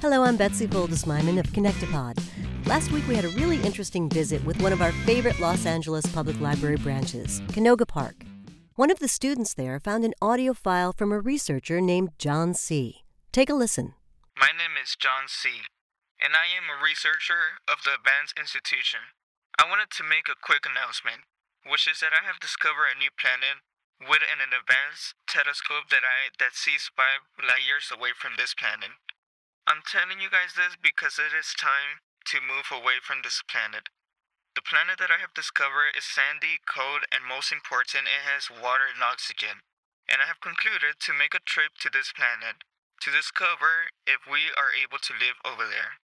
Hello, I'm Betsy Boldesmyman of Connectapod. Last week we had a really interesting visit with one of our favorite Los Angeles Public Library branches, Canoga Park. One of the students there found an audio file from a researcher named John C. Take a listen. My name is John C., and I am a researcher of the Advanced Institution. I wanted to make a quick announcement, which is that I have discovered a new planet with an advanced telescope that sees 5 light years away from this planet. I'm telling you guys this because it is time to move away from this planet. The planet that I have discovered is sandy, cold, and most important, it has water and oxygen. And I have concluded to make a trip to this planet to discover if we are able to live over there.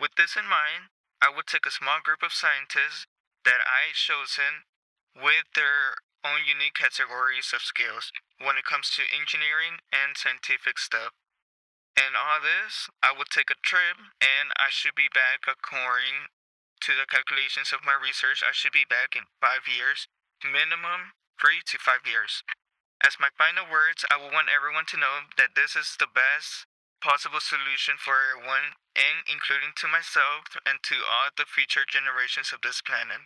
With this in mind, I would take a small group of scientists that I chosen with their own unique categories of skills when it comes to engineering and scientific stuff. And all this, I would take a trip, and I should be back, according to the calculations of my research, I should be back in 5 years, minimum 3 to 5 years. As my final words, I would want everyone to know that this is the best possible solution for everyone, and including to myself and to all the future generations of this planet.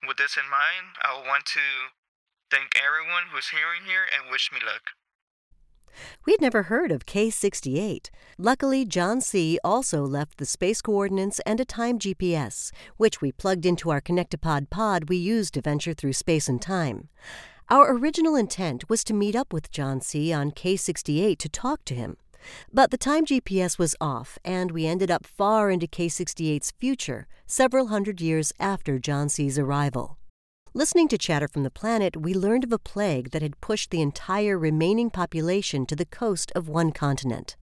With this in mind, I want to thank everyone who's hearing here and wish me luck. We'd never heard of K68. Luckily, John C. also left the space coordinates and a time GPS, which we plugged into our Connectapod pod we used to venture through space and time. Our original intent was to meet up with John C. on K68 to talk to him. But the time GPS was off, and we ended up far into K68's future, several hundred years after John C.'s arrival. Listening to chatter from the planet, we learned of a plague that had pushed the entire remaining population to the coast of one continent.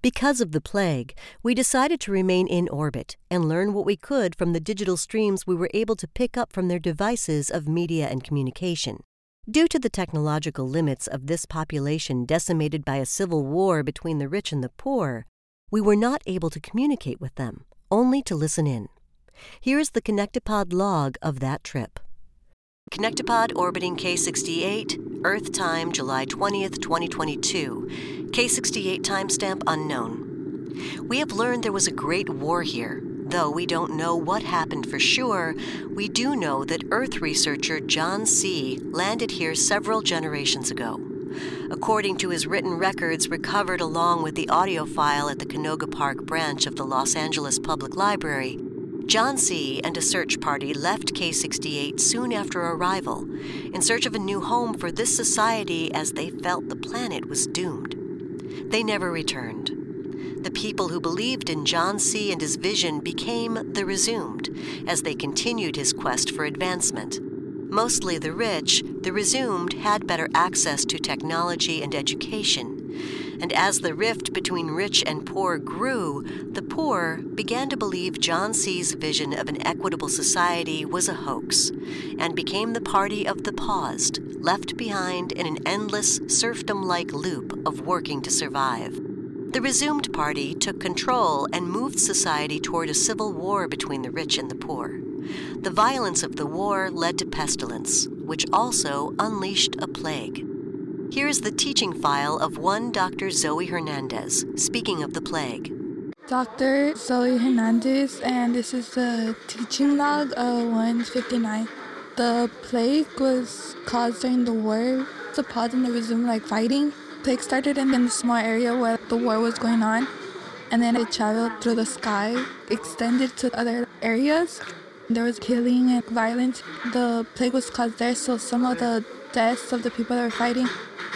Because of the plague, we decided to remain in orbit and learn what we could from the digital streams we were able to pick up from their devices of media and communication. Due to the technological limits of this population decimated by a civil war between the rich and the poor, we were not able to communicate with them, only to listen in. Here is the Connectapod log of that trip. Connectapod orbiting K68, Earth time July 20th, 2022. K68 timestamp unknown. We have learned there was a great war here. Though we don't know what happened for sure, we do know that Earth researcher John C. landed here several generations ago. According to his written records recovered along with the audio file at the Canoga Park branch of the Los Angeles Public Library, John C. and a search party left K68 soon after arrival, in search of a new home for this society as they felt the planet was doomed. They never returned. The people who believed in John C. and his vision became the Resumed, as they continued his quest for advancement. Mostly the rich, the Resumed had better access to technology and education. And as the rift between rich and poor grew, the poor began to believe John C.'s vision of an equitable society was a hoax, and became the party of the paused, left behind in an endless, serfdom-like loop of working to survive. The Resumed party took control and moved society toward a civil war between the rich and the poor. The violence of the war led to pestilence, which also unleashed a plague. Here is the teaching file of one Dr. Zoe Hernandez, speaking of the plague. Dr. Zoe Hernandez, and this is the teaching log of 159. The plague was caused during the war. The pause and the Resumed fighting. Plague started in the small area where the war was going on, and then it traveled through the sky, extended to other areas. There was killing and violence. The plague was caused there, so some of the deaths of the people that were fighting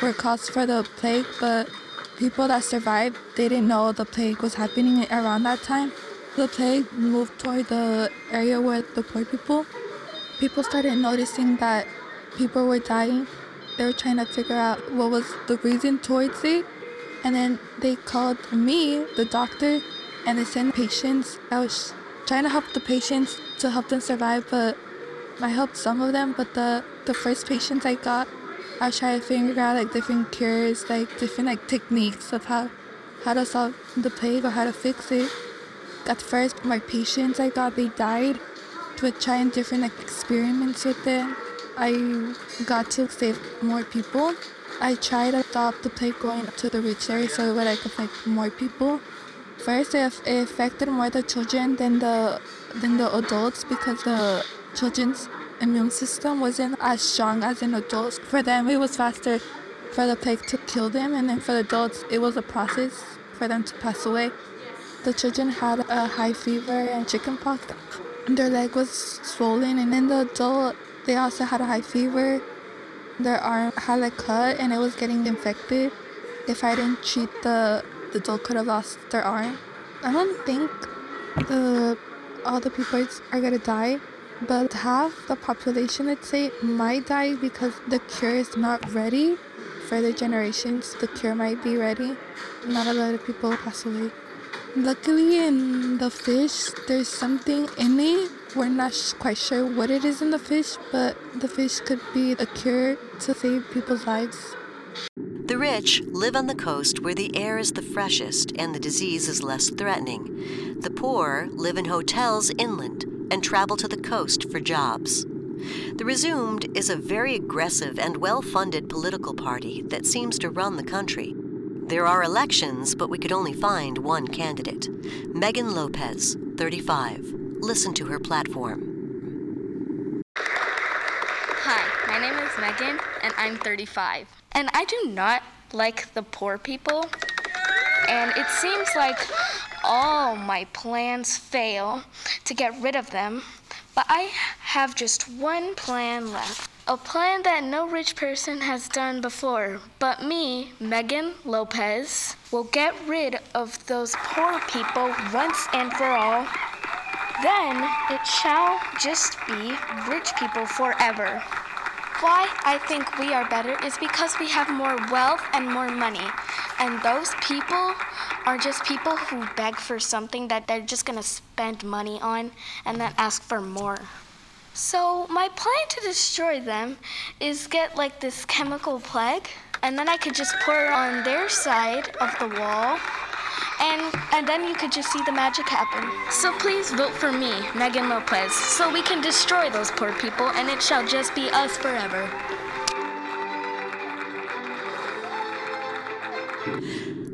were caused for the plague, but people that survived, they didn't know the plague was happening around that time. The plague moved toward the area where the poor people. People started noticing that people were dying. They were trying to figure out what was the reason towards it. And then they called me, the doctor, and they sent patients. I was trying to help the patients to help them survive, but I helped some of them. But the first patients I got, I was trying to figure out different cures, different techniques of how to solve the plague or how to fix it. At first, my patients I got, they died. We were trying different experiments with them. I got to save more people. I tried to stop the plague going to the rich area so it would affect more people. First, it affected more the children than the adults, because the children's immune system wasn't as strong as in adults. For them, it was faster for the plague to kill them, and then for the adults, it was a process for them to pass away. The children had a high fever and chickenpox. Their leg was swollen, and then the adult, they also had a high fever. Their arm had a cut, and it was getting infected. If I didn't treat, the adult could have lost their arm. I don't think all the people are gonna die, but half the population, let's say, might die because the cure is not ready. For the generations, the cure might be ready. Not a lot of people pass away. Luckily, in the fish, there's something in it. We're not quite sure what it is in the fish, but the fish could be a cure to save people's lives. The rich live on the coast where the air is the freshest and the disease is less threatening. The poor live in hotels inland and travel to the coast for jobs. The Resumed is a very aggressive and well-funded political party that seems to run the country. There are elections, but we could only find one candidate. Megan Lopez, 35. Listen to her platform. Hi, my name is Megan, and I'm 35. And I do not like the poor people, and it seems like all my plans fail to get rid of them, but I have just one plan left, a plan that no rich person has done before, but me, Megan Lopez, will get rid of those poor people once and for all. Then it shall just be rich people forever. Why I think we are better is because we have more wealth and more money, and those people are just people who beg for something that they're just gonna spend money on and then ask for more. So my plan to destroy them is get like this chemical plague, and then I could just pour it on their side of the wall, and then you could just see the magic happen. So please vote for me, Megan Lopez, so we can destroy those poor people, and it shall just be us forever.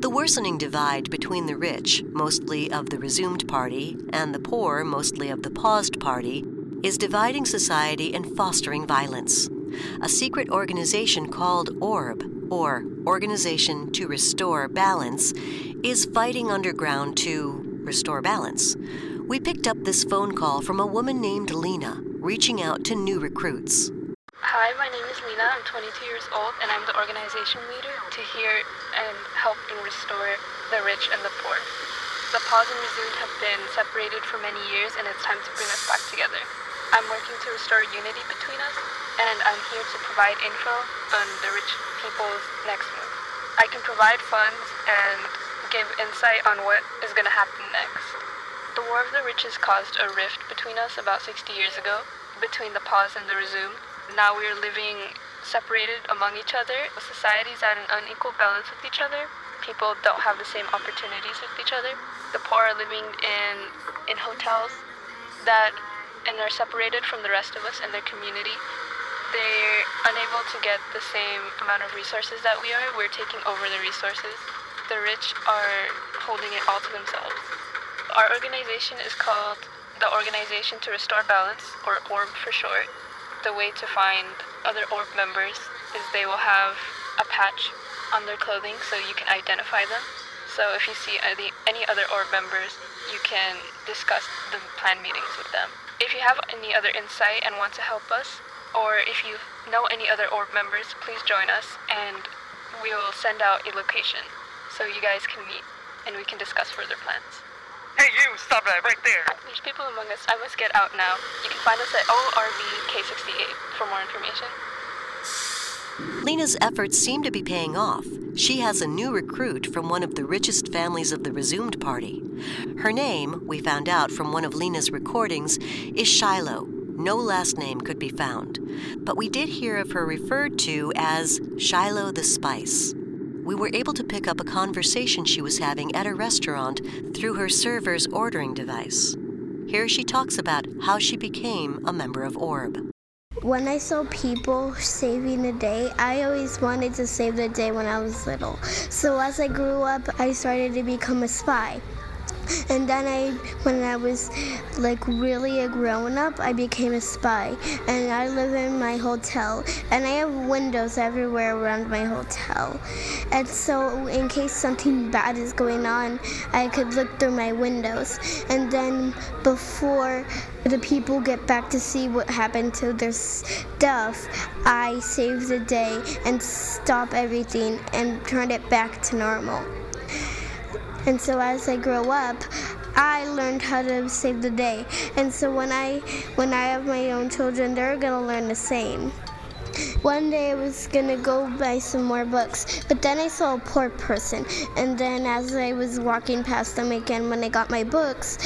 The worsening divide between the rich, mostly of the Resumed Party, and the poor, mostly of the Paused Party, is dividing society and fostering violence. A secret organization called ORB, or Organization to Restore Balance, is fighting underground to restore balance. We picked up this phone call from a woman named Lena, reaching out to new recruits. Hi, my name is Lena. I'm 22 years old, and I'm the organization leader to hear and help and restore the rich and the poor. The Paused and Resumed have been separated for many years, and it's time to bring us back together. I'm working to restore unity between us, and I'm here to provide info on the rich people's next move. I can provide funds and give insight on what is going to happen next. The War of the Riches caused a rift between us about 60 years ago, between the Paused and the Resumed. Now we are living separated among each other. Society is at an unequal balance with each other. People don't have the same opportunities with each other. The poor are living in hotels and are separated from the rest of us and their community. They're unable to get the same amount of resources that we are. We're taking over the resources. The rich are holding it all to themselves. Our organization is called the Organization to Restore Balance, or ORB for short. The way to find other ORB members is they will have a patch on their clothing so you can identify them. So if you see any other ORB members, you can discuss the plan meetings with them. If you have any other insight and want to help us, or if you know any other ORB members, please join us, and we will send out a location so you guys can meet and we can discuss further plans. Hey you, stop that right there. There's people among us. I must get out now. You can find us at ORBK68 for more information. Lena's efforts seem to be paying off. She has a new recruit from one of the richest families of the Resumed Party. Her name, we found out from one of Lena's recordings, is Shiloh. No last name could be found, but we did hear of her referred to as Shiloh the Spice. We were able to pick up a conversation she was having at a restaurant through her server's ordering device. Here she talks about how she became a member of ORB. When I saw people saving the day, I always wanted to save the day when I was little. So as I grew up, I started to become a spy. And then when I was like really a grown up, I became a spy. And I live in my hotel, and I have windows everywhere around my hotel. And so in case something bad is going on, I could look through my windows. And then before the people get back to see what happened to their stuff, I save the day and stop everything and turn it back to normal. And so as I grow up, I learned how to save the day. And so when I have my own children, they're gonna learn the same. One day I was gonna go buy some more books, but then I saw a poor person. And then as I was walking past them again when I got my books,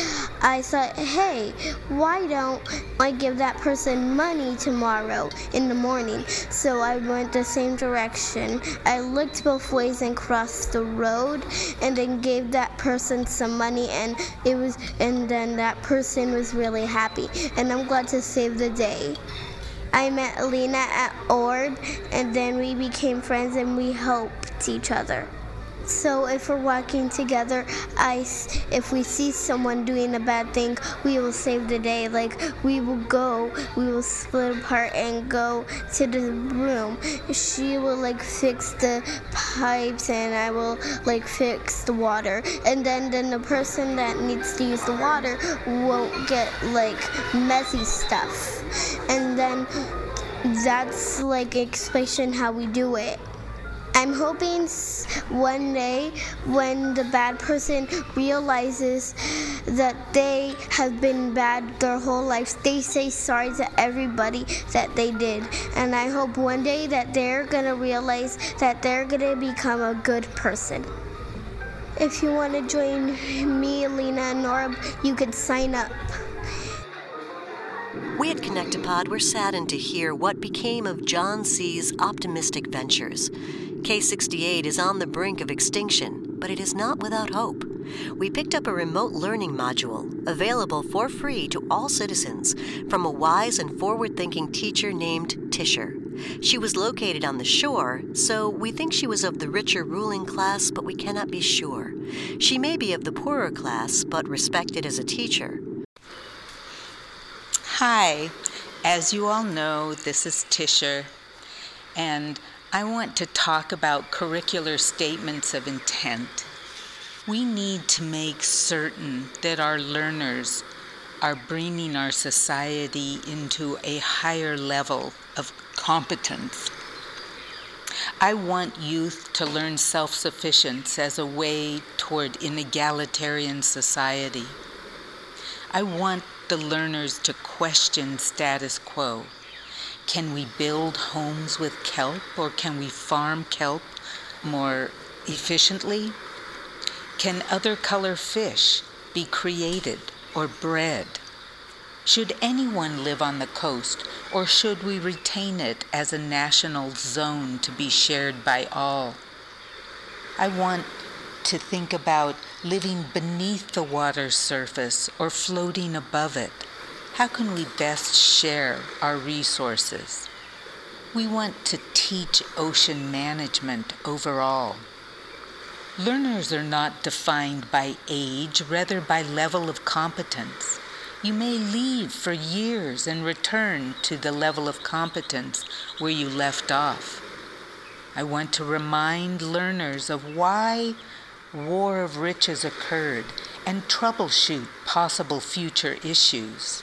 I thought, hey, why don't I give that person money tomorrow in the morning? So I went the same direction. I looked both ways and crossed the road, and then gave that person some money, and then that person was really happy. And I'm glad to save the day. I met Alina at ORB, and then we became friends and we helped each other. So if we're walking together, if we see someone doing a bad thing, we will save the day. Like, we will split apart and go to the room. She will fix the pipes, and I will fix the water. And then the person that needs to use the water won't get messy stuff. And then that's explain how we do it. I'm hoping one day when the bad person realizes that they have been bad their whole life, they say sorry to everybody that they did. And I hope one day that they're gonna realize that they're gonna become a good person. If you want to join me, Alina, and Norb, you could sign up. We at Connectapod were saddened to hear what became of John C.'s optimistic ventures. K68 is on the brink of extinction, but it is not without hope. We picked up a remote learning module, available for free to all citizens, from a wise and forward-thinking teacher named Tisher. She was located on the shore, so we think she was of the richer ruling class, but we cannot be sure. She may be of the poorer class, but respected as a teacher. Hi, as you all know, this is Tisher, and I want to talk about curricular statements of intent. We need to make certain that our learners are bringing our society into a higher level of competence. I want youth to learn self-sufficiency as a way toward an egalitarian society. I want the learners to question status quo. Can we build homes with kelp, or can we farm kelp more efficiently? Can other color fish be created or bred? Should anyone live on the coast, or should we retain it as a national zone to be shared by all? I want to think about living beneath the water surface or floating above it. How can we best share our resources? We want to teach ocean management overall. Learners are not defined by age, rather by level of competence. You may leave for years and return to the level of competence where you left off. I want to remind learners of why War of Riches occurred and troubleshoot possible future issues.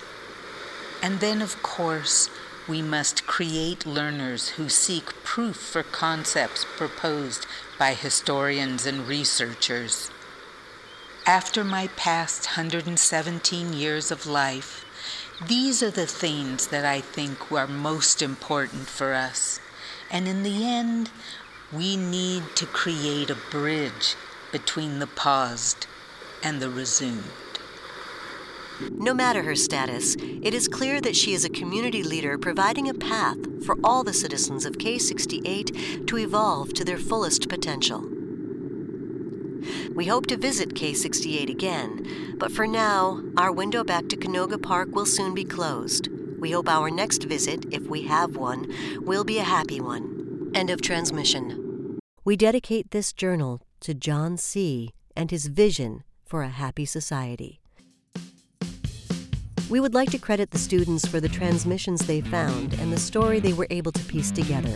And then, of course, we must create learners who seek proof for concepts proposed by historians and researchers. After my past 117 years of life, these are the things that I think are most important for us. And in the end, we need to create a bridge between the paused and the resumed. No matter her status, it is clear that she is a community leader providing a path for all the citizens of K68 to evolve to their fullest potential. We hope to visit K68 again, but for now, our window back to Canoga Park will soon be closed. We hope our next visit, if we have one, will be a happy one. End of transmission. We dedicate this journal to John C. and his vision for a happy society. We would like to credit the students for the transmissions they found and the story they were able to piece together.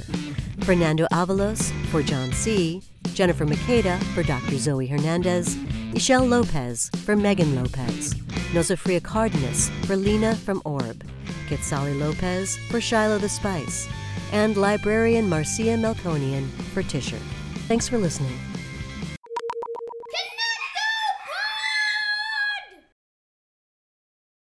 Fernando Avalos for John C., Jennifer Makeda for Dr. Zoe Hernandez, Michelle Lopez for Megan Lopez, Nosofria Cardenas for Lena from Orb, Quetzali Lopez for Shiloh the Spice, and librarian Marcia Melkonian for Tisher. Thanks for listening.